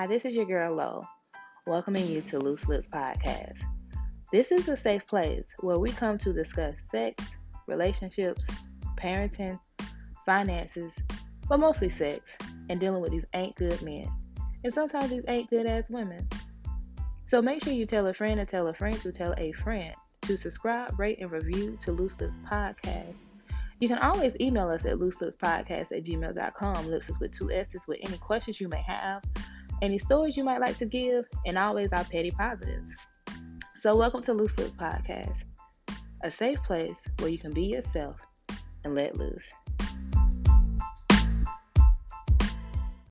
Hi, this is your girl Lo, welcoming you to Loose Lips Podcast. This is a safe place where we come to discuss sex, relationships, parenting, finances, but mostly sex and dealing with these ain't good men. And sometimes these ain't good ass women. So make sure you tell a friend to tell a friend to tell a friend to subscribe, rate, and review to Loose Lips Podcast. You can always email us at looselipspodcast@gmail.com, lips is with two S's, with any questions you may have, any stories you might like to give, and always our petty positives. So welcome to Loose Lips Podcast, a safe place where you can be yourself and let loose.